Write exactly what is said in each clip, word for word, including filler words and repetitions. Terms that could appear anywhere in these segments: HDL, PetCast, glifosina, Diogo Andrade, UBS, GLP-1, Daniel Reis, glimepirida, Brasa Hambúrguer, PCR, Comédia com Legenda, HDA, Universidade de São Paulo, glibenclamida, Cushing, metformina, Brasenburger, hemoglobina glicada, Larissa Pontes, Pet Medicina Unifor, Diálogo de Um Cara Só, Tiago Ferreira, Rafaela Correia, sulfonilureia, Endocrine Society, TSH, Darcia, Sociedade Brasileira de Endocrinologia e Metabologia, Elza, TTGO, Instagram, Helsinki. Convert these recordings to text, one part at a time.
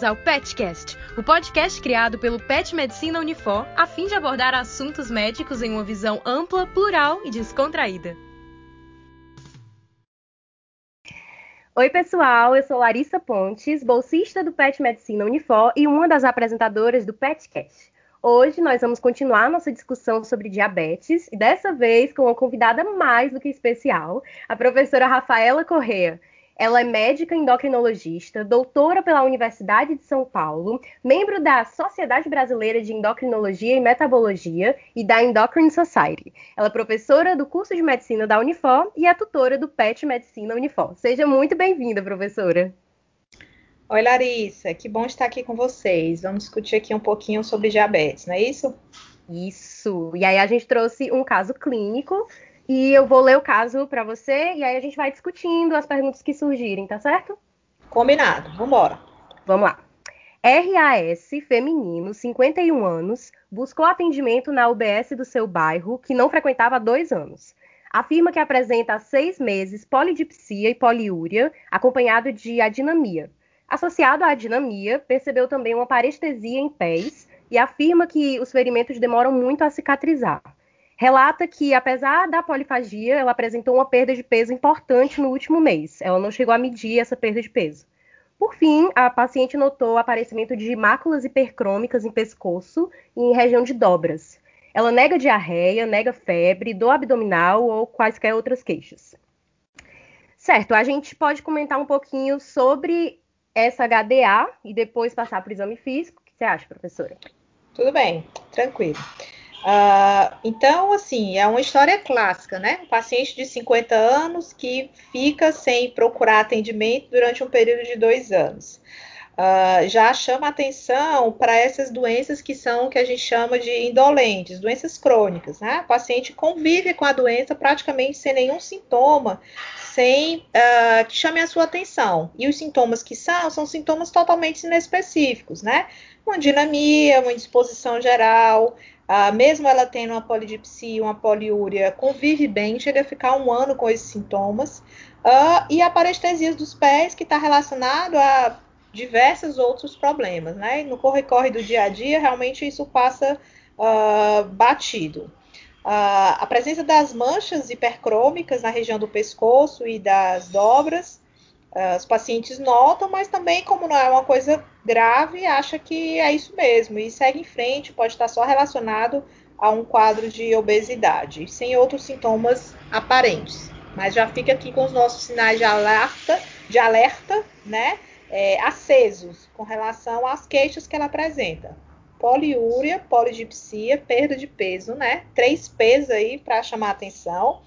bem-vindos ao PetCast, o podcast criado pelo Pet Medicina Unifor a fim de abordar assuntos médicos em uma visão ampla, plural e descontraída. Oi, pessoal, eu sou Larissa Pontes, bolsista do Pet Medicina Unifor e uma das apresentadoras do PetCast. Hoje nós vamos continuar nossa discussão sobre diabetes e dessa vez com uma convidada mais do que especial, a professora Rafaela Correia. Ela é médica endocrinologista, doutora pela Universidade de São Paulo, membro da Sociedade Brasileira de Endocrinologia e Metabologia e da Endocrine Society. Ela é professora do curso de medicina da Unifor e é tutora do Pet Medicina Unifor. Seja muito bem-vinda, professora. Oi, Larissa, que bom estar aqui com vocês. Vamos discutir aqui um pouquinho sobre diabetes, não é isso? Isso. E aí a gente trouxe um caso clínico. E eu vou ler o caso para você e aí a gente vai discutindo as perguntas que surgirem, tá certo? Combinado, vamos embora. Vamos lá. R A S, feminino, cinquenta e um anos, buscou atendimento na U B S do seu bairro, que não frequentava há dois anos. Afirma que apresenta há seis meses polidipsia e poliúria, acompanhado de adinamia. Associado à adinamia, percebeu também uma parestesia em pés e afirma que os ferimentos demoram muito a cicatrizar. Relata que, apesar da polifagia, ela apresentou uma perda de peso importante no último mês. Ela não chegou a medir essa perda de peso. Por fim, a paciente notou o aparecimento de máculas hipercrômicas em pescoço e em região de dobras. Ela nega diarreia, nega febre, dor abdominal ou quaisquer outras queixas. Certo, a gente pode comentar um pouquinho sobre essa H D A e depois passar para o exame físico. O que você acha, professora? Tudo bem, tranquilo. Uh, então, assim, é uma história clássica, né? Um paciente de cinquenta anos que fica sem procurar atendimento durante um período de dois anos. Uh, já chama atenção para essas doenças que são o que a gente chama de indolentes, doenças crônicas, né? O paciente convive com a doença praticamente sem nenhum sintoma, sem uh, que chame a sua atenção. E os sintomas que são, são sintomas totalmente inespecíficos, né? Uma dinamia, uma indisposição geral, uh, mesmo ela tendo uma polidipsia, uma poliúria, convive bem, chega a ficar um ano com esses sintomas. Uh, e a parestesias dos pés, que está relacionado a diversos outros problemas, né? No corre-corre do dia a dia, realmente isso passa uh, batido. Uh, a presença das manchas hipercrômicas na região do pescoço e das dobras, uh, os pacientes notam, mas também, como não é uma coisa grave, acha que é isso mesmo e segue em frente, pode estar só relacionado a um quadro de obesidade, sem outros sintomas aparentes. Mas já fica aqui com os nossos sinais de alerta, de alerta, né? É, acesos com relação às queixas que ela apresenta. Poliúria, polidipsia, perda de peso, né? Três P's aí para chamar atenção.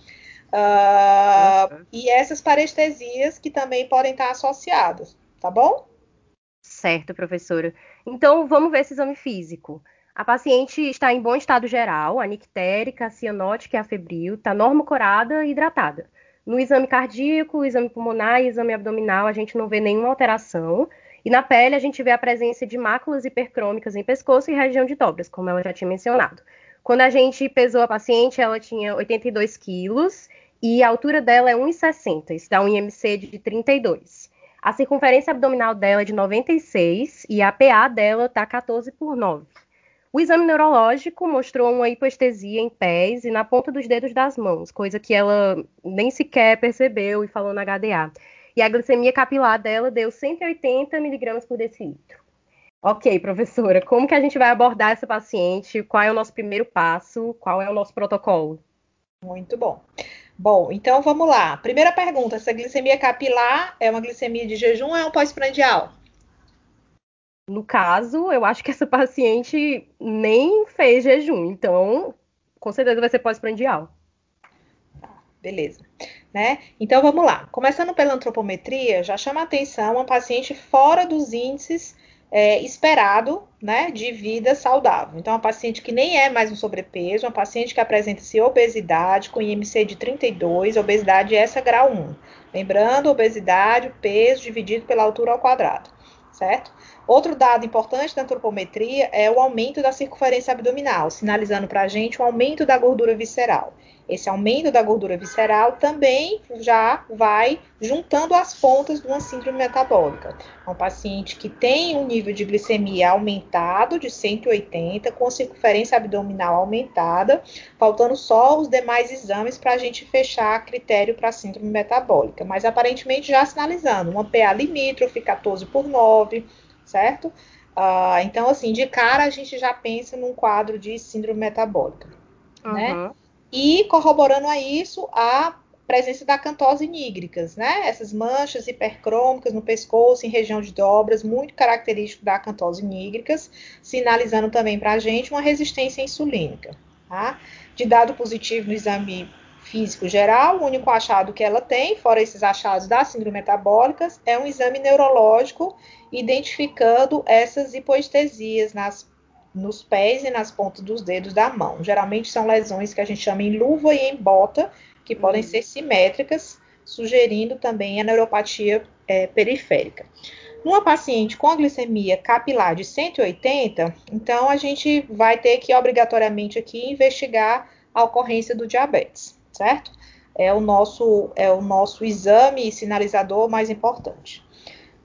Uh, uhum. E essas parestesias que também podem estar associadas, tá bom? Certo, professora. Então, vamos ver esse exame físico. A paciente está em bom estado geral, anictérica, cianótica e afebril, está normocorada e hidratada. No exame cardíaco, exame pulmonar e exame abdominal, a gente não vê nenhuma alteração. E na pele, a gente vê a presença de máculas hipercrômicas em pescoço e região de dobras, como ela já tinha mencionado. Quando a gente pesou a paciente, ela tinha oitenta e dois quilos e a altura dela é um metro e sessenta. Isso dá um I M C de trinta e dois. A circunferência abdominal dela é de noventa e seis e a P A dela está catorze por nove. O exame neurológico mostrou uma hipoestesia em pés e na ponta dos dedos das mãos, coisa que ela nem sequer percebeu e falou na H D A. E a glicemia capilar dela deu cento e oitenta miligramas por decilitro. Ok, professora, como que a gente vai abordar essa paciente? Qual é o nosso primeiro passo? Qual é o nosso protocolo? Muito bom. Bom, então vamos lá. Primeira pergunta, essa glicemia capilar é uma glicemia de jejum ou é um pós-prandial? No caso, eu acho que essa paciente nem fez jejum, então com certeza vai ser pós-prandial. Beleza, né? Então vamos lá. Começando pela antropometria, já chama atenção uma paciente fora dos índices é, esperado, né, de vida saudável. Então, uma paciente que nem é mais um sobrepeso, uma paciente que apresenta-se obesidade com I M C de trinta e dois, obesidade essa grau um. Lembrando, obesidade, peso dividido pela altura ao quadrado, certo? Outro dado importante da antropometria é o aumento da circunferência abdominal, sinalizando para a gente o aumento da gordura visceral. Esse aumento da gordura visceral também já vai juntando as pontas de uma síndrome metabólica. É um paciente que tem um nível de glicemia aumentado de cento e oitenta, com circunferência abdominal aumentada, faltando só os demais exames para a gente fechar critério para síndrome metabólica, mas aparentemente já sinalizando uma P A limítrofe, quatorze por nove, certo? Uh, então, assim, de cara a gente já pensa num quadro de síndrome metabólica, uhum. né? E corroborando a isso, a presença da cantose nígricas, né? Essas manchas hipercrômicas no pescoço, em região de dobras, muito característico da cantose nígricas, sinalizando também para a gente uma resistência insulínica, tá? De dado positivo no exame físico geral, o único achado que ela tem, fora esses achados da síndrome metabólica, é um exame neurológico identificando essas hipoestesias nas nos pés e nas pontas dos dedos da mão. Geralmente são lesões que a gente chama em luva e em bota, que uhum. podem ser simétricas, sugerindo também a neuropatia é, periférica. Numa paciente com a glicemia capilar de cento e oitenta, então a gente vai ter que obrigatoriamente aqui investigar a ocorrência do diabetes, certo? É o nosso, é o nosso exame sinalizador mais importante.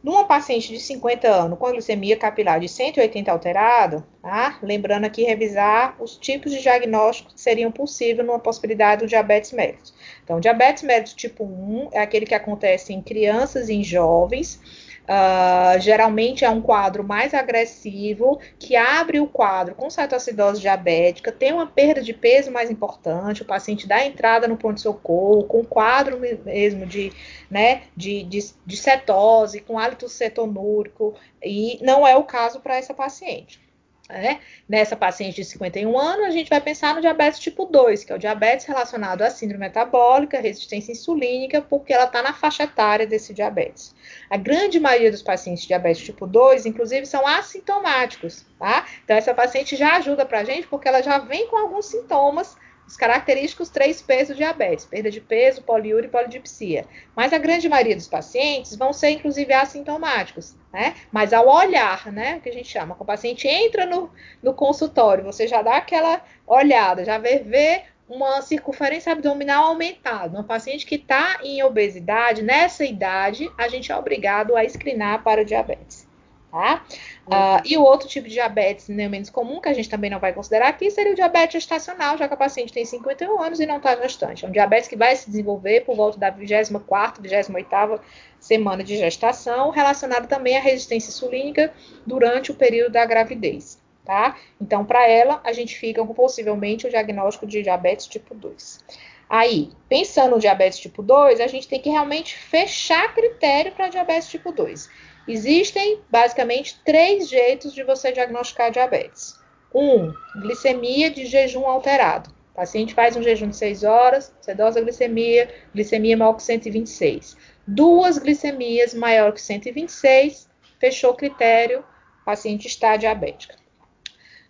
Numa paciente de cinquenta anos com a glicemia capilar de cento e oitenta alterada, tá? Lembrando aqui revisar os tipos de diagnóstico que seriam possíveis numa possibilidade do diabetes mellitus. Então, diabetes mellitus tipo um é aquele que acontece em crianças e em jovens. Uh, geralmente é um quadro mais agressivo, que abre o quadro com cetoacidose diabética, tem uma perda de peso mais importante, o paciente dá entrada no pronto-socorro, com quadro mesmo de, né, de, de, de cetose, com hálito cetonúrico, e não é o caso para essa paciente. É. Nessa paciente de cinquenta e um anos, a gente vai pensar no diabetes tipo dois, que é o diabetes relacionado à síndrome metabólica, resistência insulínica, porque ela está na faixa etária desse diabetes. A grande maioria dos pacientes de diabetes tipo dois, inclusive, são assintomáticos, tá? Então, essa paciente já ajuda para a gente, porque ela já vem com alguns sintomas, os característicos três P's do diabetes, perda de peso, poliúria e polidipsia. Mas a grande maioria dos pacientes vão ser, inclusive, assintomáticos, né? Mas ao olhar, né, o que a gente chama, quando o paciente entra no, no consultório, você já dá aquela olhada, já vê, vê uma circunferência abdominal aumentada. Uma paciente que está em obesidade, nessa idade, a gente é obrigado a screenar para o diabetes. Tá? Ah, e o outro tipo de diabetes nem menos comum, que a gente também não vai considerar aqui, seria o diabetes gestacional, já que a paciente tem cinquenta e um anos e não está gestante. É um diabetes que vai se desenvolver por volta da vigésima quarta, vigésima oitava semana de gestação, relacionado também à resistência insulínica durante o período da gravidez, tá? Então, para ela, a gente fica com possivelmente o diagnóstico de diabetes tipo dois. Aí, pensando no diabetes tipo dois, a gente tem que realmente fechar critério para diabetes tipo dois. Existem, basicamente, três jeitos de você diagnosticar diabetes. Um, glicemia de jejum alterado. O paciente faz um jejum de seis horas, você dosa a glicemia, glicemia maior que cento e vinte e seis. Duas glicemias maior que cento e vinte e seis, fechou o critério, o paciente está diabético.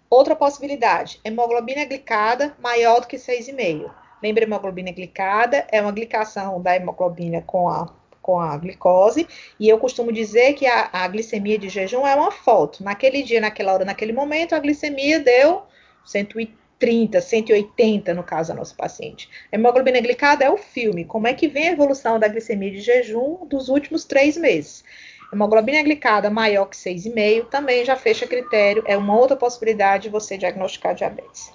Outra possibilidade, hemoglobina glicada maior do que seis vírgula cinco. Lembra, hemoglobina glicada é uma glicação da hemoglobina com a... com a glicose, e eu costumo dizer que a, a glicemia de jejum é uma foto. Naquele dia, naquela hora, naquele momento, a glicemia deu cento e trinta, cento e oitenta, no caso da nossa paciente. A hemoglobina glicada é o filme, como é que vem a evolução da glicemia de jejum dos últimos três meses. Hemoglobina glicada maior que seis vírgula cinco também já fecha critério, é uma outra possibilidade de você diagnosticar diabetes.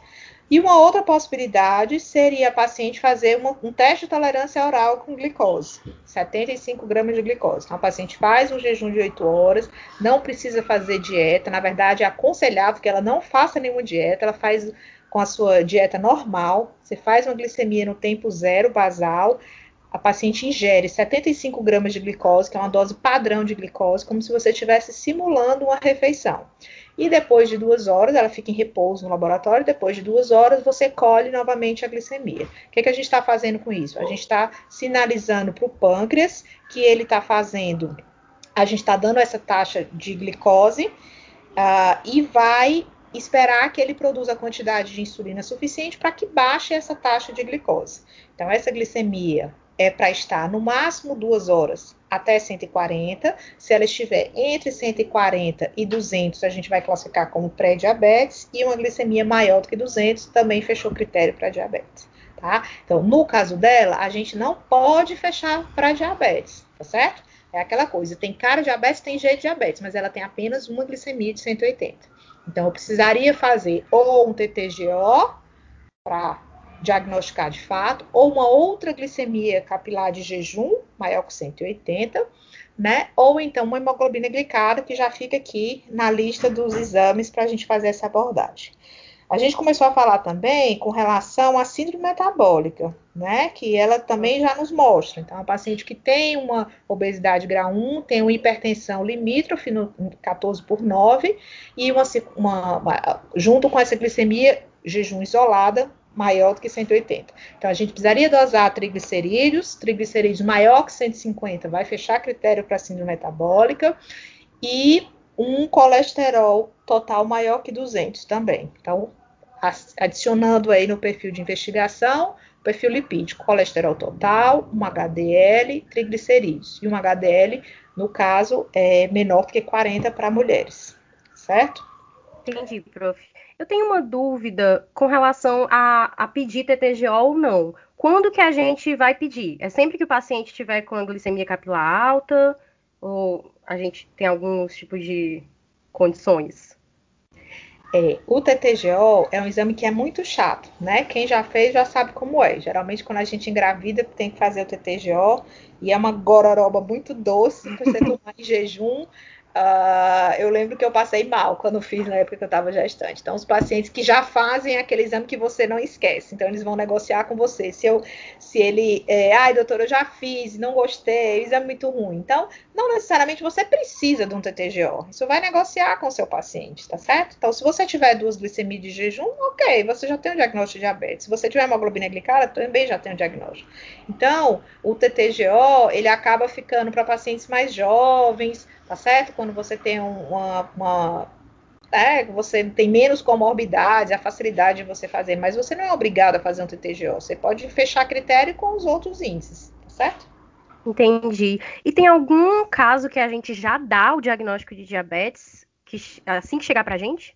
E uma outra possibilidade seria a paciente fazer uma, um teste de tolerância oral com glicose, setenta e cinco gramas de glicose. Então, a paciente faz um jejum de oito horas, não precisa fazer dieta, na verdade é aconselhável que ela não faça nenhuma dieta, ela faz com a sua dieta normal, você faz uma glicemia no tempo zero basal, a paciente ingere setenta e cinco gramas de glicose, que é uma dose padrão de glicose, como se você estivesse simulando uma refeição. E depois de duas horas, ela fica em repouso no laboratório, depois de duas horas você colhe novamente a glicemia. O que, que a gente está fazendo com isso? A gente está sinalizando para o pâncreas que ele está fazendo, a gente está dando essa taxa de glicose uh, e vai esperar que ele produza a quantidade de insulina suficiente para que baixe essa taxa de glicose. Então, essa glicemia é para estar no máximo duas horas até cento e quarenta. Se ela estiver entre cento e quarenta e duzentos, a gente vai classificar como pré-diabetes, e uma glicemia maior do que duzentos também fechou critério para diabetes, tá? Então, no caso dela, a gente não pode fechar para diabetes, tá certo? É aquela coisa, tem cara de diabetes, tem jeito de diabetes, mas ela tem apenas uma glicemia de cento e oitenta. Então, eu precisaria fazer ou um T T G O para diagnosticar de fato, ou uma outra glicemia capilar de jejum, maior que cento e oitenta, né? Ou então uma hemoglobina glicada, que já fica aqui na lista dos exames para a gente fazer essa abordagem. A gente começou a falar também com relação à síndrome metabólica, né? Que ela também já nos mostra. Então, a paciente que tem uma obesidade grau um, tem uma hipertensão limítrofe no catorze por nove, e uma, uma, uma, junto com essa glicemia, jejum isolada, maior do que cento e oitenta. Então, a gente precisaria dosar triglicerídeos, triglicerídeos maior que cento e cinquenta vai fechar critério para síndrome metabólica, e um colesterol total maior que duzentos também. Então, adicionando aí no perfil de investigação, perfil lipídico, colesterol total, um H D L, triglicerídeos, e um H D L, no caso, é menor que quarenta para mulheres, certo? Entendi, prof. Eu tenho uma dúvida com relação a, a pedir T T G O ou não. Quando que a gente vai pedir? É sempre que o paciente estiver com a glicemia capilar alta, ou a gente tem alguns tipos de condições? É, o T T G O é um exame que é muito chato, né? Quem já fez já sabe como é. Geralmente, quando a gente engravida, tem que fazer o T T G O, e é uma gororoba muito doce para você tomar em jejum. Uh, eu lembro que eu passei mal quando fiz, na época que eu estava gestante. Então, os pacientes que já fazem aquele exame que você não esquece, então eles vão negociar com você. Se, eu, se ele, é, ai doutora, eu já fiz, não gostei, o exame é muito ruim. Então, não necessariamente você precisa de um T T G O, isso vai negociar com o seu paciente, tá certo? Então, se você tiver duas glicemias de jejum, ok, você já tem um diagnóstico de diabetes. Se você tiver hemoglobina glicada, também já tem um diagnóstico. Então, o T T G O, ele acaba ficando para pacientes mais jovens, tá certo? Quando você tem uma, uma é, você tem menos comorbidades, a facilidade de você fazer, mas você não é obrigado a fazer um T T G O, você pode fechar critério com os outros índices, tá certo? Entendi. E tem algum caso que a gente já dá o diagnóstico de diabetes que, assim que chegar pra gente?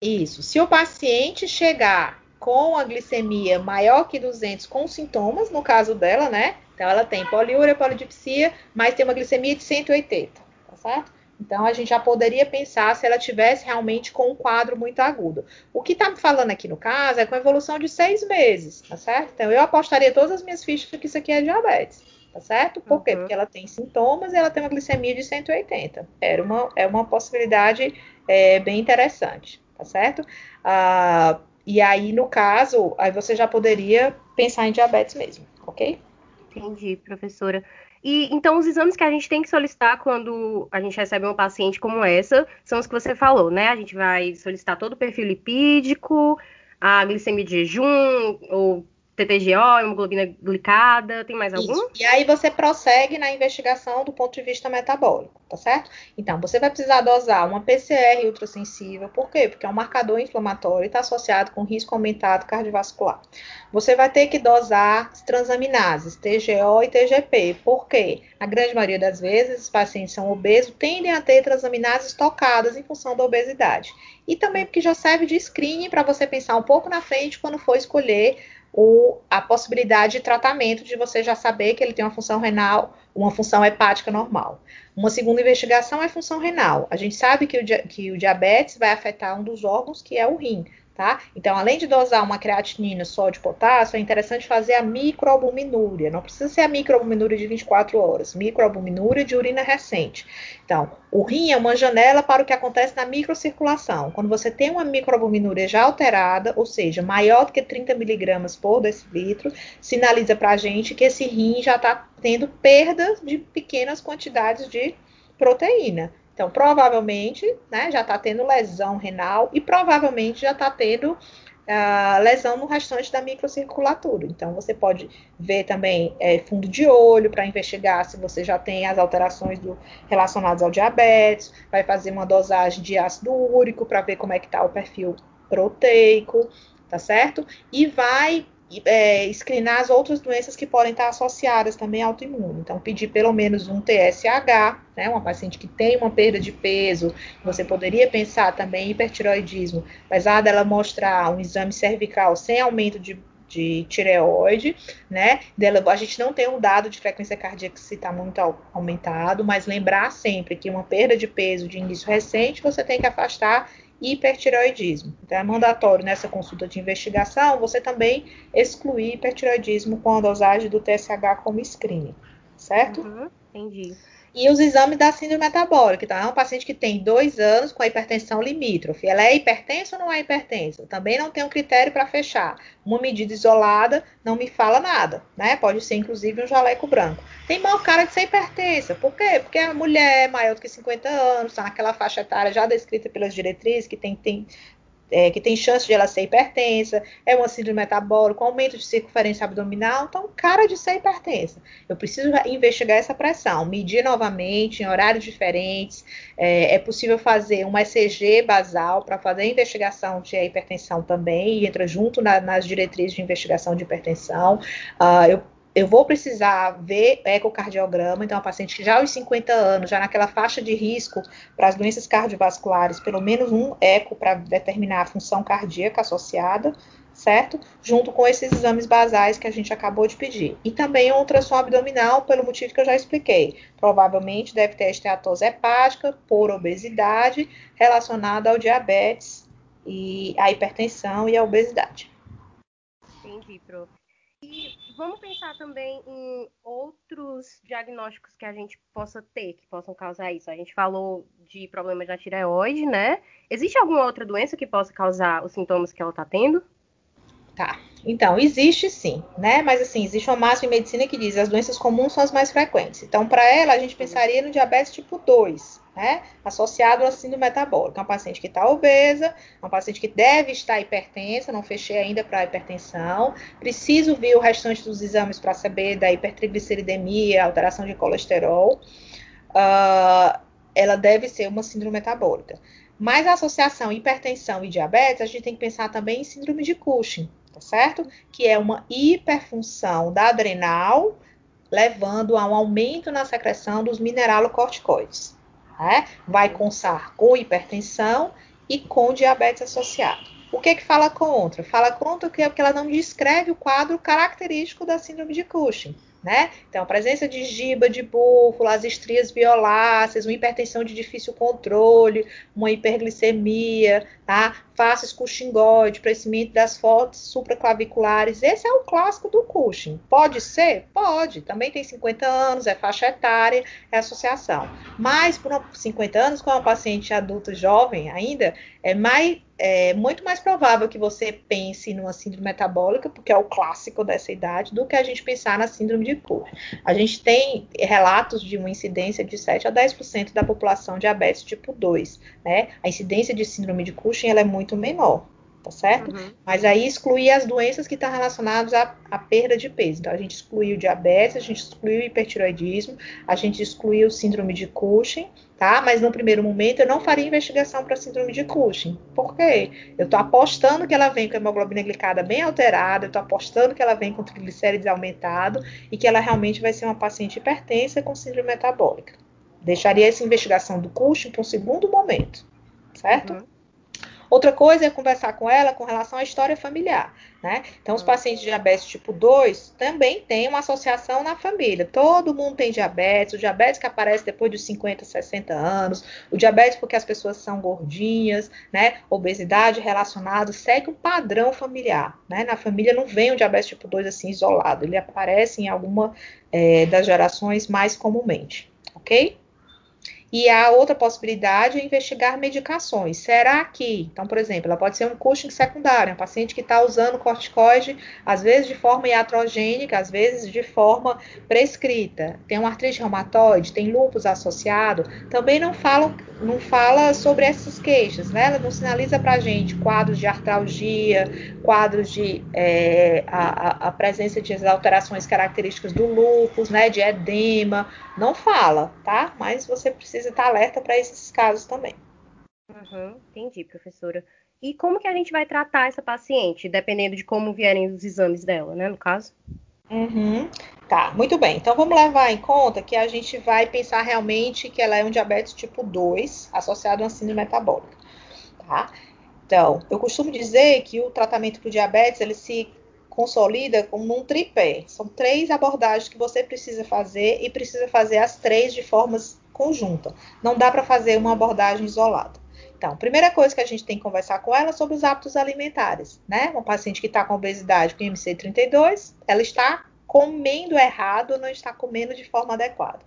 Isso, se o paciente chegar com a glicemia maior que duzentos com sintomas, no caso dela, né? Então ela tem poliúria, polidipsia, mas tem uma glicemia de cento e oitenta, tá certo? Então, a gente já poderia pensar se ela tivesse realmente com um quadro muito agudo. O que está me falando aqui no caso é com evolução de seis meses, tá certo? Então, eu apostaria todas as minhas fichas que isso aqui é diabetes, tá certo? Por quê? Uhum. Porque ela tem sintomas e ela tem uma glicemia de cento e oitenta. Era uma, é uma possibilidade é, bem interessante, tá certo? Ah, e aí, no caso, aí você já poderia pensar em diabetes mesmo, ok? Entendi, professora. E, então, os exames que a gente tem que solicitar quando a gente recebe uma paciente como essa são os que você falou, né? A gente vai solicitar todo o perfil lipídico, a glicemia de jejum, ou T T G O, hemoglobina glicada, tem mais algum? Isso. E aí você prossegue na investigação do ponto de vista metabólico, tá certo? Então, você vai precisar dosar uma P C R ultrassensível, por quê? Porque é um marcador inflamatório e está associado com risco aumentado cardiovascular. Você vai ter que dosar transaminases, T G O e T G P, por quê? A grande maioria das vezes, os pacientes são obesos, tendem a ter transaminases tocadas em função da obesidade. E também porque já serve de screening para você pensar um pouco na frente quando for escolher ou a possibilidade de tratamento, de você já saber que ele tem uma função renal, uma função hepática normal. Uma segunda investigação é função renal. A gente sabe que o, di- que o diabetes vai afetar um dos órgãos, que é o rim, tá? Então, além de dosar uma creatinina, sódio, potássio, é interessante fazer a microalbuminúria. Não precisa ser a microalbuminúria de vinte e quatro horas, microalbuminúria de urina recente. Então, o rim é uma janela para o que acontece na microcirculação. Quando você tem uma microalbuminúria já alterada, ou seja, maior do que trinta miligramas por decilitro, sinaliza para a gente que esse rim já está tendo perda de pequenas quantidades de proteína. Então, provavelmente, né, já está tendo lesão renal e provavelmente já está tendo uh, lesão no restante da microcirculatura. Então, você pode ver também é, fundo de olho para investigar se você já tem as alterações do, relacionadas ao diabetes, vai fazer uma dosagem de ácido úrico para ver como é que está o perfil proteico, tá certo? E vai é, screenar as outras doenças que podem estar associadas também ao autoimune. Então, pedir pelo menos um T S H, né, uma paciente que tem uma perda de peso, você poderia pensar também em hipertireoidismo, apesar dela mostrar um exame cervical sem aumento de de tireoide, né? A gente não tem um dado de frequência cardíaca se está muito aumentado, mas lembrar sempre que uma perda de peso de início recente, você tem que afastar hipertireoidismo. Então, é mandatório nessa consulta de investigação, você também excluir hipertireoidismo com a dosagem do T S H como screening, certo? Uhum, entendi. E os exames da síndrome metabólica. Então, é um paciente que tem dois anos com a hipertensão limítrofe. Ela é hipertensa ou não é hipertensa? Também não tem um critério para fechar. Uma medida isolada não me fala nada, né? Pode ser, inclusive, um jaleco branco. Tem maior cara de ser hipertensa. Por quê? Porque a mulher é maior do que cinquenta anos, está naquela faixa etária já descrita pelas diretrizes, que tem... tem É, que tem chance de ela ser hipertensa, é uma síndrome metabólica, aumento de circunferência abdominal, então cara de ser hipertensa. Eu preciso investigar essa pressão, medir novamente, em horários diferentes, é, é possível fazer uma E C G basal para fazer a investigação de hipertensão também, e entra junto na, nas diretrizes de investigação de hipertensão. Uh, eu Eu vou precisar ver ecocardiograma, então a paciente que já aos cinquenta anos, já naquela faixa de risco para as doenças cardiovasculares, pelo menos um eco para determinar a função cardíaca associada, certo? Junto com esses exames basais que a gente acabou de pedir. E também um ultrassom abdominal, pelo motivo que eu já expliquei. Provavelmente deve ter esteatose hepática por obesidade relacionada ao diabetes, e à hipertensão e à obesidade. Entendi, prof. E vamos pensar também em outros diagnósticos que a gente possa ter, que possam causar isso. A gente falou de problemas da tireoide, né? Existe alguma outra doença que possa causar os sintomas que ela está tendo? Tá. Então, existe sim, né? Mas assim, existe uma máxima em medicina que diz que as doenças comuns são as mais frequentes. Então, para ela, a gente pensaria no diabetes tipo dois, né? Associado à síndrome metabólica. É uma paciente que está obesa, é um paciente que deve estar hipertensa, não fechei ainda para hipertensão. Preciso ver o restante dos exames para saber da hipertrigliceridemia, alteração de colesterol. Uh, ela deve ser uma síndrome metabólica. Mas a associação hipertensão e diabetes, a gente tem que pensar também em síndrome de Cushing, tá certo? Que é uma hiperfunção da adrenal, levando a um aumento na secreção dos mineralocorticoides, né? Vai consar com hipertensão e com diabetes associado. O que que fala contra? Fala contra que é porque ela não descreve o quadro característico da síndrome de Cushing, né? Então, a presença de giba, de búfalo, as estrias violáceas, uma hipertensão de difícil controle, uma hiperglicemia, tá? Faces cushingóide, crescimento das fotos supraclaviculares. Esse é o clássico do Cushing. Pode ser? Pode. Também tem cinquenta anos, é faixa etária, é associação. Mas, por cinquenta anos, com uma paciente adulta jovem ainda, é mais... É muito mais provável que você pense numa síndrome metabólica, porque é o clássico dessa idade, do que a gente pensar na síndrome de Cushing. A gente tem relatos de uma incidência de sete a dez por cento da população diabetes tipo dois, né? A incidência de síndrome de Cushing ela é muito menor, tá certo? Uhum. Mas aí excluir as doenças que estão relacionadas à, à perda de peso. Então, a gente excluiu diabetes, a gente excluiu hipertireoidismo, a gente excluiu síndrome de Cushing, tá? Mas no primeiro momento eu não faria investigação para síndrome de Cushing. Por quê? Eu estou apostando que ela vem com hemoglobina glicada bem alterada, eu estou apostando que ela vem com triglicérides aumentado e que ela realmente vai ser uma paciente hipertensa com síndrome metabólica. Deixaria essa investigação do Cushing para um segundo momento, certo? Uhum. Outra coisa é conversar com ela com relação à história familiar, né? Então, os pacientes de diabetes tipo dois também têm uma associação na família. Todo mundo tem diabetes, o diabetes que aparece depois dos cinquenta, sessenta anos, o diabetes porque as pessoas são gordinhas, né? Obesidade relacionada, segue um padrão familiar, né? Na família não vem um diabetes tipo dois assim isolado, ele aparece em alguma é, das gerações mais comumente, ok? E a outra possibilidade é investigar medicações. Será que... Então, por exemplo, ela pode ser um Cushing secundário, um paciente que está usando corticoide, às vezes de forma iatrogênica, às vezes de forma prescrita. Tem uma artrite reumatoide, tem lúpus associado. Também não fala, não fala sobre essas queixas, né? Ela não sinaliza para a gente quadros de artralgia, quadros de... É, a, a presença de alterações características do lúpus, né? De edema. Não fala, tá? Mas você precisa... precisa estar alerta para esses casos também. Uhum, entendi, professora. E como que a gente vai tratar essa paciente, dependendo de como vierem os exames dela, né, no caso? Uhum. Tá, muito bem. Então, vamos levar em conta que a gente vai pensar realmente que ela é um diabetes tipo dois, associado a uma síndrome metabólica, tá? Então, eu costumo dizer que o tratamento para o diabetes, ele se consolida como um tripé. São três abordagens que você precisa fazer e precisa fazer as três de formas conjunta. Não dá para fazer uma abordagem isolada. Então, primeira coisa que a gente tem que conversar com ela é sobre os hábitos alimentares, né? Uma paciente que está com obesidade com I M C trinta e dois, ela está comendo errado, não está comendo de forma adequada,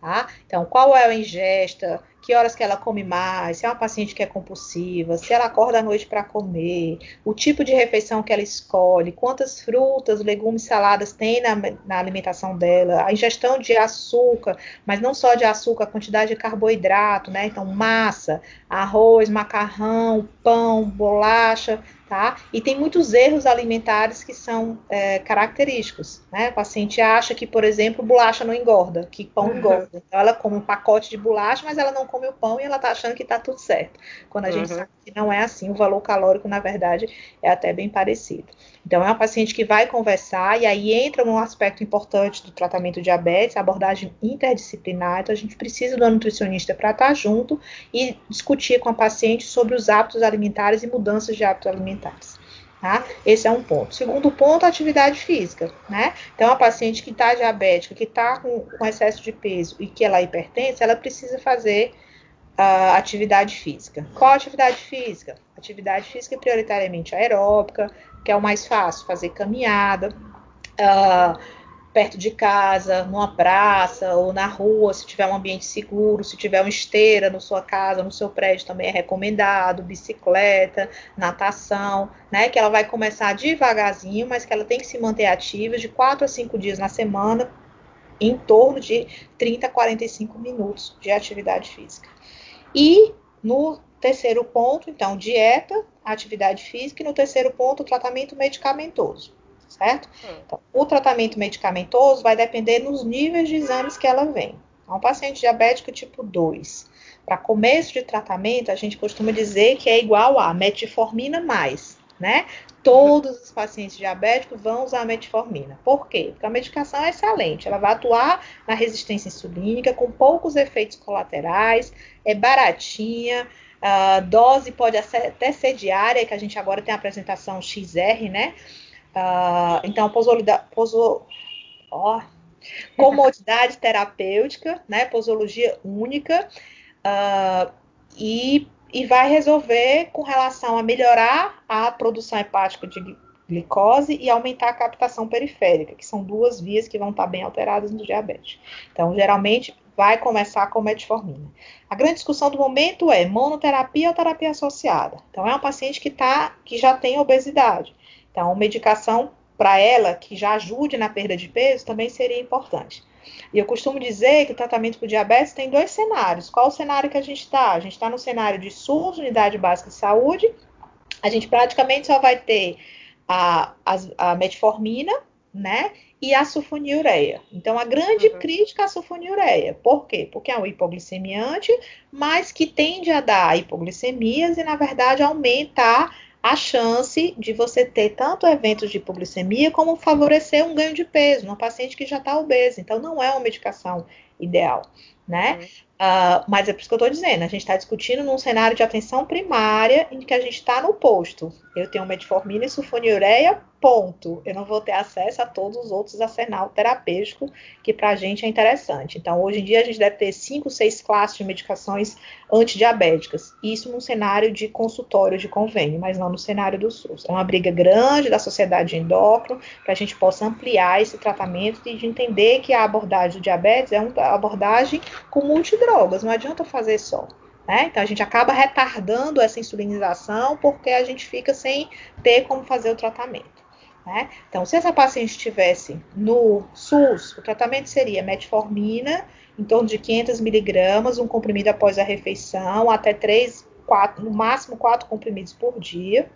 tá? Então, qual é a ingesta, que horas que ela come mais, se é uma paciente que é compulsiva, se ela acorda à noite para comer, o tipo de refeição que ela escolhe, quantas frutas, legumes, saladas tem na, na alimentação dela, a ingestão de açúcar, mas não só de açúcar, a quantidade de carboidrato, né? Então, massa, arroz, macarrão, pão, bolacha, tá? E tem muitos erros alimentares que são é, característicos, né? O paciente acha que, por exemplo, bolacha não engorda, que pão uhum. engorda. Então, ela come um pacote de bolacha, mas ela não come o pão e ela tá achando que tá tudo certo. Quando a uhum. gente sabe que não é assim, o valor calórico, na verdade, é até bem parecido. Então, é uma paciente que vai conversar e aí entra um aspecto importante do tratamento de diabetes, a abordagem interdisciplinar. Então, a gente precisa do nutricionista para estar junto e discutir com a paciente sobre os hábitos alimentares e mudanças de hábitos alimentares. Tá? Esse é um ponto. Segundo ponto, atividade física, né? Então, a paciente que está diabética, que está com, com excesso de peso e que ela hipertensa, ela precisa fazer uh, atividade física. Qual atividade física? Atividade física prioritariamente aeróbica, que é o mais fácil, fazer caminhada, uh, perto de casa, numa praça ou na rua, se tiver um ambiente seguro, se tiver uma esteira na sua casa, no seu prédio também é recomendado, bicicleta, natação, né? Que ela vai começar devagarzinho, mas que ela tem que se manter ativa de quatro a cinco dias na semana, em torno de trinta a quarenta e cinco minutos de atividade física. E no terceiro ponto, então, dieta, atividade física, e no terceiro ponto, tratamento medicamentoso. Certo? Então, o tratamento medicamentoso vai depender dos níveis de exames que ela vem. Então, um paciente diabético tipo dois, para começo de tratamento, a gente costuma dizer que é igual a metformina mais, né? Todos os pacientes diabéticos vão usar a metformina. Por quê? Porque a medicação é excelente, ela vai atuar na resistência insulínica, com poucos efeitos colaterais, é baratinha. A dose pode até ser diária, que a gente agora tem a apresentação X R, né? Uh, então, poso, oh, comodidade terapêutica, né, posologia única, uh, e, e vai resolver com relação a melhorar a produção hepática de glicose e aumentar a captação periférica, que são duas vias que vão estar bem alteradas no diabetes. Então, geralmente, vai começar com metformina. A grande discussão do momento é monoterapia ou terapia associada. Então, é uma paciente que, tá, que já tem obesidade. Então, medicação para ela que já ajude na perda de peso também seria importante. E eu costumo dizer que o tratamento para o diabetes tem dois cenários. Qual o cenário que a gente está? A gente está no cenário de SUS, Unidade Básica de Saúde. A gente praticamente só vai ter a, a, a metformina, né? E a sulfonilureia. Então, a grande uhum. crítica é a sulfonilureia. Por quê? Porque é um hipoglicemiante, mas que tende a dar hipoglicemias e, na verdade, aumentar a chance de você ter tanto eventos de hipoglicemia como favorecer um ganho de peso numa paciente que já está obesa. Então, não é uma medicação ideal, né? Uhum. Uh, mas é por isso que eu estou dizendo, a gente está discutindo num cenário de atenção primária em que a gente está no posto. Eu tenho metformina e sulfonilureia, ponto. Eu não vou ter acesso a todos os outros arsenal terapêutico que para a gente é interessante. Então, hoje em dia, a gente deve ter cinco, seis classes de medicações antidiabéticas. Isso num cenário de consultório de convênio, mas não no cenário do SUS. É uma briga grande da sociedade de endócrino para a gente possa ampliar esse tratamento e de entender que a abordagem do diabetes é uma abordagem com multidrogas. Não adianta fazer só, né? Então, a gente acaba retardando essa insulinização porque a gente fica sem ter como fazer o tratamento, né? Então, se essa paciente estivesse no SUS, o tratamento seria metformina, em torno de quinhentos miligramas, um comprimido após a refeição, até três, quatro, no máximo quatro comprimidos por dia.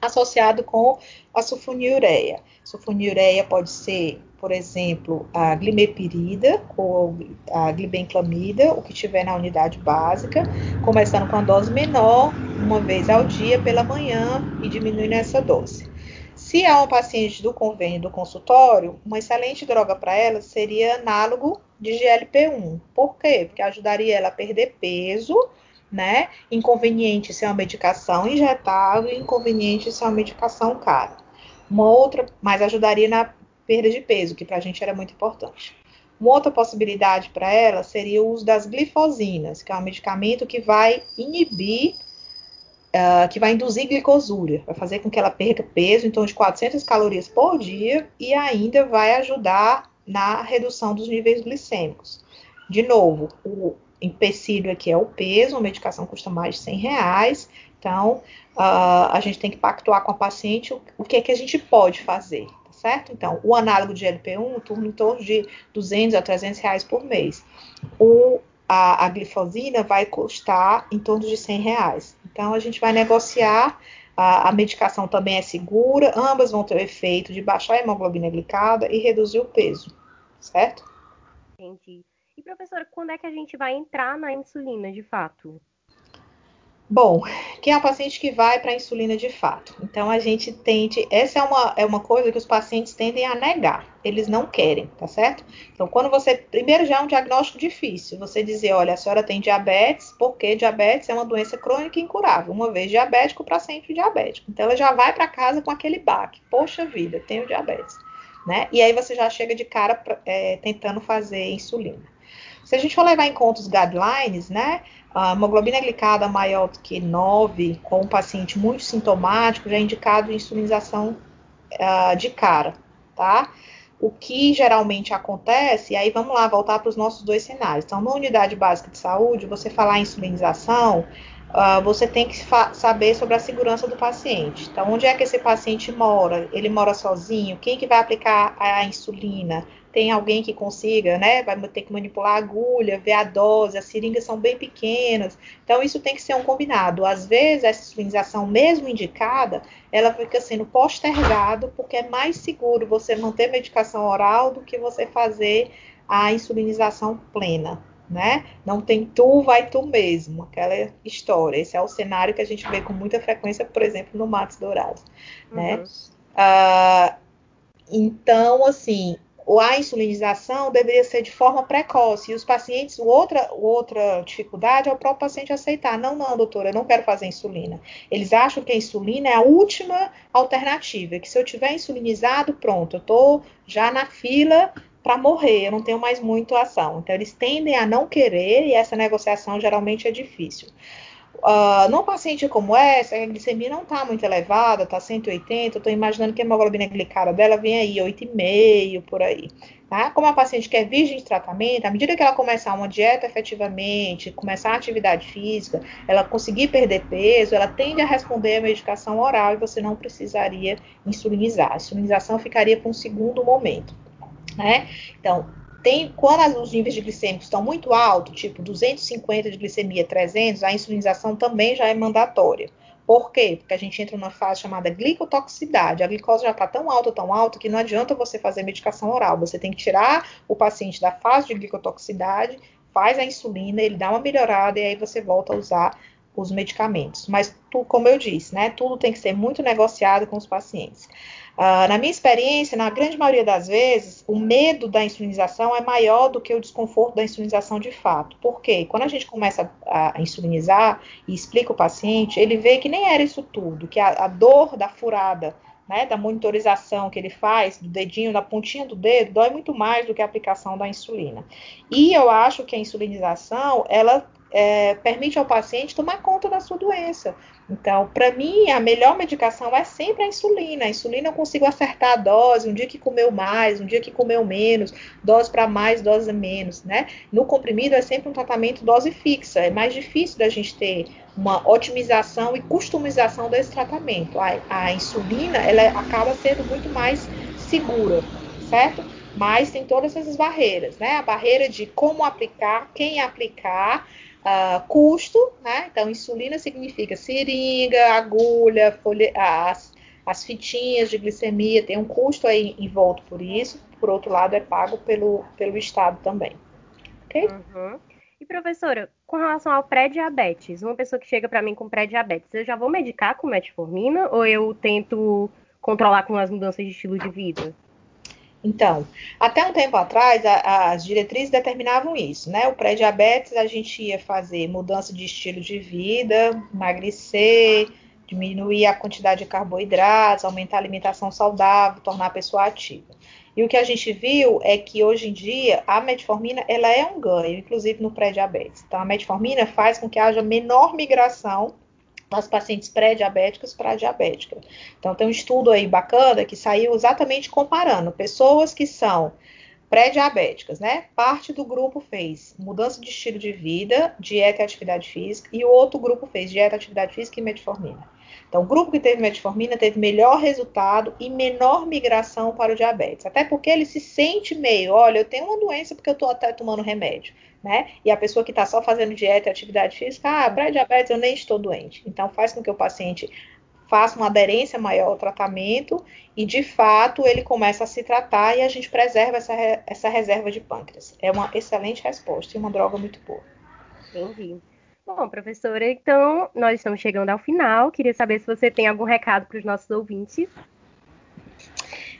associado com a sulfonilureia. Sulfonilureia pode ser, por exemplo, a glimepirida ou a glibenclamida, o que tiver na unidade básica, começando com a dose menor, uma vez ao dia, pela manhã, e diminuindo essa dose. Se é um paciente do convênio do consultório, uma excelente droga para ela seria análogo de G L P um. Por quê? Porque ajudaria ela a perder peso, né? Inconveniente se é uma medicação injetável, inconveniente se é uma medicação cara. Uma outra, mas ajudaria na perda de peso, que para a gente era muito importante. Uma outra possibilidade para ela seria o uso das glifosinas, que é um medicamento que vai inibir, uh, que vai induzir glicosúria, vai fazer com que ela perca peso, então de quatrocentas calorias por dia, e ainda vai ajudar na redução dos níveis glicêmicos. De novo, o empecilho aqui é o peso, a medicação custa mais de cem reais, então uh, a gente tem que pactuar com a paciente o, o que é que a gente pode fazer, tá certo? Então, o análogo de G L P um turna em torno de duzentos a trezentos reais por mês. O, a, a glifosina vai custar em torno de cem reais. Então, a gente vai negociar. A medicação também é segura, ambas vão ter o efeito de baixar a hemoglobina glicada e reduzir o peso, certo? Entendi. E, professora, quando é que a gente vai entrar na insulina de fato? Bom, quem é a paciente que vai para a insulina de fato? Então, a gente tende... Essa é uma, é uma coisa que os pacientes tendem a negar. Eles não querem, tá certo? Então, quando você... Primeiro, já é um diagnóstico difícil. Você dizer, olha, a senhora tem diabetes, porque diabetes é uma doença crônica e incurável. Uma vez diabético, para sempre diabético. Então, ela já vai para casa com aquele baque. Poxa vida, tenho diabetes, né? E aí, você já chega de cara é, tentando fazer insulina. Se a gente for levar em conta os guidelines, né? A hemoglobina glicada maior do que nove, com um paciente muito sintomático, já é indicado insulinização uh, de cara, tá? O que geralmente acontece, e aí vamos lá, voltar para os nossos dois cenários. Então, na unidade básica de saúde, você falar em insulinização, uh, você tem que fa- saber sobre a segurança do paciente. Então, onde é que esse paciente mora? Ele mora sozinho? Quem que vai aplicar a insulina? Tem alguém que consiga, né, vai ter que manipular a agulha, ver a dose, as seringas são bem pequenas, então isso tem que ser um combinado. Às vezes, essa insulinização mesmo indicada, ela fica sendo postergada, porque é mais seguro você manter medicação oral do que você fazer a insulinização plena, né? Não tem tu, vai tu mesmo, aquela história. Esse é o cenário que a gente vê com muita frequência, por exemplo, no Matos Dourados, né? Uhum. Uh, então, assim... A insulinização deveria ser de forma precoce. E os pacientes, outra, outra dificuldade é o próprio paciente aceitar. Não, não, doutora, eu não quero fazer insulina. Eles acham que a insulina é a última alternativa. Que se eu tiver insulinizado, pronto, eu estou já na fila para morrer. Eu não tenho mais muito ação. Então, eles tendem a não querer e essa negociação geralmente é difícil. Uh, num paciente como essa, a glicemia não está muito elevada, está cento e oitenta, eu estou imaginando que a hemoglobina glicada dela vem aí, oito vírgula cinco, por aí. Tá? Como a paciente que é virgem de tratamento, à medida que ela começar uma dieta efetivamente, começar a atividade física, ela conseguir perder peso, ela tende a responder à medicação oral e você não precisaria insulinizar. A insulinização ficaria para um segundo momento, né? Então... Tem, quando os níveis de glicêmicos estão muito altos, tipo duzentos e cinquenta de glicemia, trezentos, a insulinização também já é mandatória. Por quê? Porque a gente entra numa fase chamada glicotoxicidade. A glicose já está tão alta, tão alta, que não adianta você fazer medicação oral. Você tem que tirar o paciente da fase de glicotoxicidade, faz a insulina, ele dá uma melhorada e aí você volta a usar os medicamentos. Mas, tu, como eu disse, né, tudo tem que ser muito negociado com os pacientes. Uh, na minha experiência, na grande maioria das vezes, o medo da insulinização é maior do que o desconforto da insulinização de fato. Por quê? Quando a gente começa a, a insulinizar e explica o paciente, ele vê que nem era isso tudo, que a, a dor da furada, né, da monitorização que ele faz, do dedinho, da pontinha do dedo, dói muito mais do que a aplicação da insulina. E eu acho que a insulinização, ela... É, permite ao paciente tomar conta da sua doença. Então, para mim, a melhor medicação é sempre a insulina. A insulina eu consigo acertar a dose, um dia que comeu mais, um dia que comeu menos, dose para mais, dose a menos, né? No comprimido é sempre um tratamento dose fixa, é mais difícil da gente ter uma otimização e customização desse tratamento. A, a insulina, ela acaba sendo muito mais segura, certo? Mas tem todas essas barreiras, né? A barreira de como aplicar, quem aplicar, Uh, custo, né? Então, insulina significa seringa, agulha, folha, as, as fitinhas de glicemia, tem um custo aí envolto por isso, por outro lado é pago pelo, pelo Estado também. Ok? Uhum. E professora, com relação ao pré-diabetes, uma pessoa que chega para mim com pré-diabetes, eu já vou medicar com metformina ou eu tento controlar com as mudanças de estilo de vida? Então, até um tempo atrás, a, as diretrizes determinavam isso, né? O pré-diabetes, a gente ia fazer mudança de estilo de vida, emagrecer, diminuir a quantidade de carboidratos, aumentar a alimentação saudável, tornar a pessoa ativa. E o que a gente viu é que, hoje em dia, a metformina ela é um ganho, inclusive no pré-diabetes. Então, a metformina faz com que haja menor migração das pacientes pré-diabéticas para diabética. Então, tem um estudo aí bacana que saiu exatamente comparando pessoas que são pré-diabéticas, né? Parte do grupo fez mudança de estilo de vida, dieta e atividade física, e o outro grupo fez dieta, atividade física e metformina. Então, o grupo que teve metformina teve melhor resultado e menor migração para o diabetes. Até porque ele se sente meio, olha, eu tenho uma doença porque eu estou até tomando remédio, né? E a pessoa que está só fazendo dieta e atividade física, ah, pré-diabetes, eu nem estou doente. Então, faz com que o paciente faça uma aderência maior ao tratamento e, de fato, ele começa a se tratar e a gente preserva essa, re- essa reserva de pâncreas. É uma excelente resposta e uma droga muito boa. Entendi. Bom, professora, então, nós estamos chegando ao final. Queria saber se você tem algum recado para os nossos ouvintes.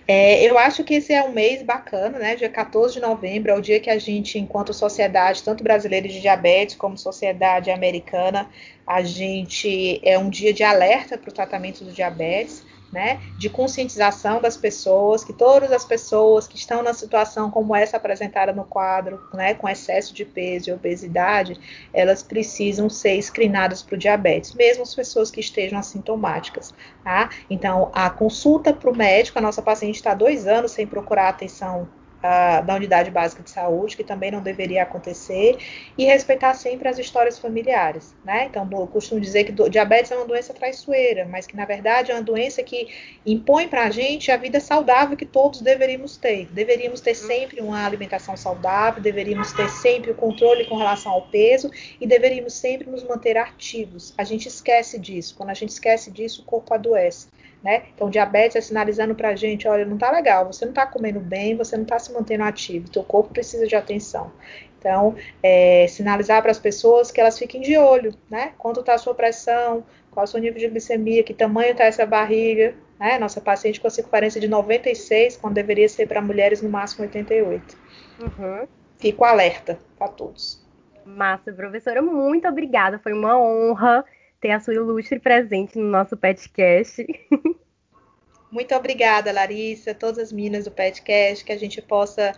É, eu acho que esse é um mês bacana, né? Dia quatorze de novembro é o dia que a gente, enquanto sociedade, tanto brasileira de diabetes como sociedade americana, a gente é um dia de alerta para o tratamento do diabetes, né? De conscientização das pessoas, que todas as pessoas que estão na situação como essa apresentada no quadro, né? Com excesso de peso e obesidade, elas precisam ser screenadas para o diabetes, mesmo as pessoas que estejam assintomáticas, tá? Então, a consulta para o médico, a nossa paciente está há dois anos sem procurar atenção Uh, da unidade básica de saúde, que também não deveria acontecer, e respeitar sempre as histórias familiares, né? Então, eu costumo dizer que do, diabetes é uma doença traiçoeira, mas que, na verdade, é uma doença que impõe para a gente a vida saudável que todos deveríamos ter. Deveríamos ter sempre uma alimentação saudável, deveríamos ter sempre o controle com relação ao peso e deveríamos sempre nos manter ativos. A gente esquece disso. Quando a gente esquece disso, o corpo adoece, né? Então, diabetes é sinalizando para a gente, olha, não tá legal, você não tá comendo bem, você não tá se mantendo ativo, teu corpo precisa de atenção. Então, é, sinalizar para as pessoas que elas fiquem de olho, né? Quanto está a sua pressão, qual é o seu nível de glicemia, que tamanho está essa barriga, né? Nossa paciente com a circunferência de noventa e seis, quando deveria ser para mulheres no máximo oitenta e oito. Uhum. Fico alerta para todos. Massa, professora, muito obrigada, foi uma honra ter a sua ilustre presente no nosso PetCast. Muito obrigada, Larissa, todas as meninas do PetCast, que a gente possa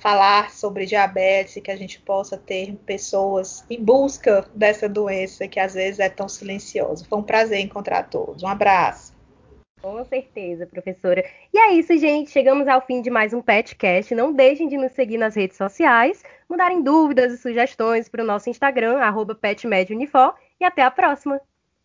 falar sobre diabetes, que a gente possa ter pessoas em busca dessa doença que às vezes é tão silenciosa. Foi um prazer encontrar todos. Um abraço. Com certeza, professora. E é isso, gente. Chegamos ao fim de mais um PetCast. Não deixem de nos seguir nas redes sociais, mandarem dúvidas e sugestões para o nosso Instagram, arroba Pet Med Unifor, e até a próxima!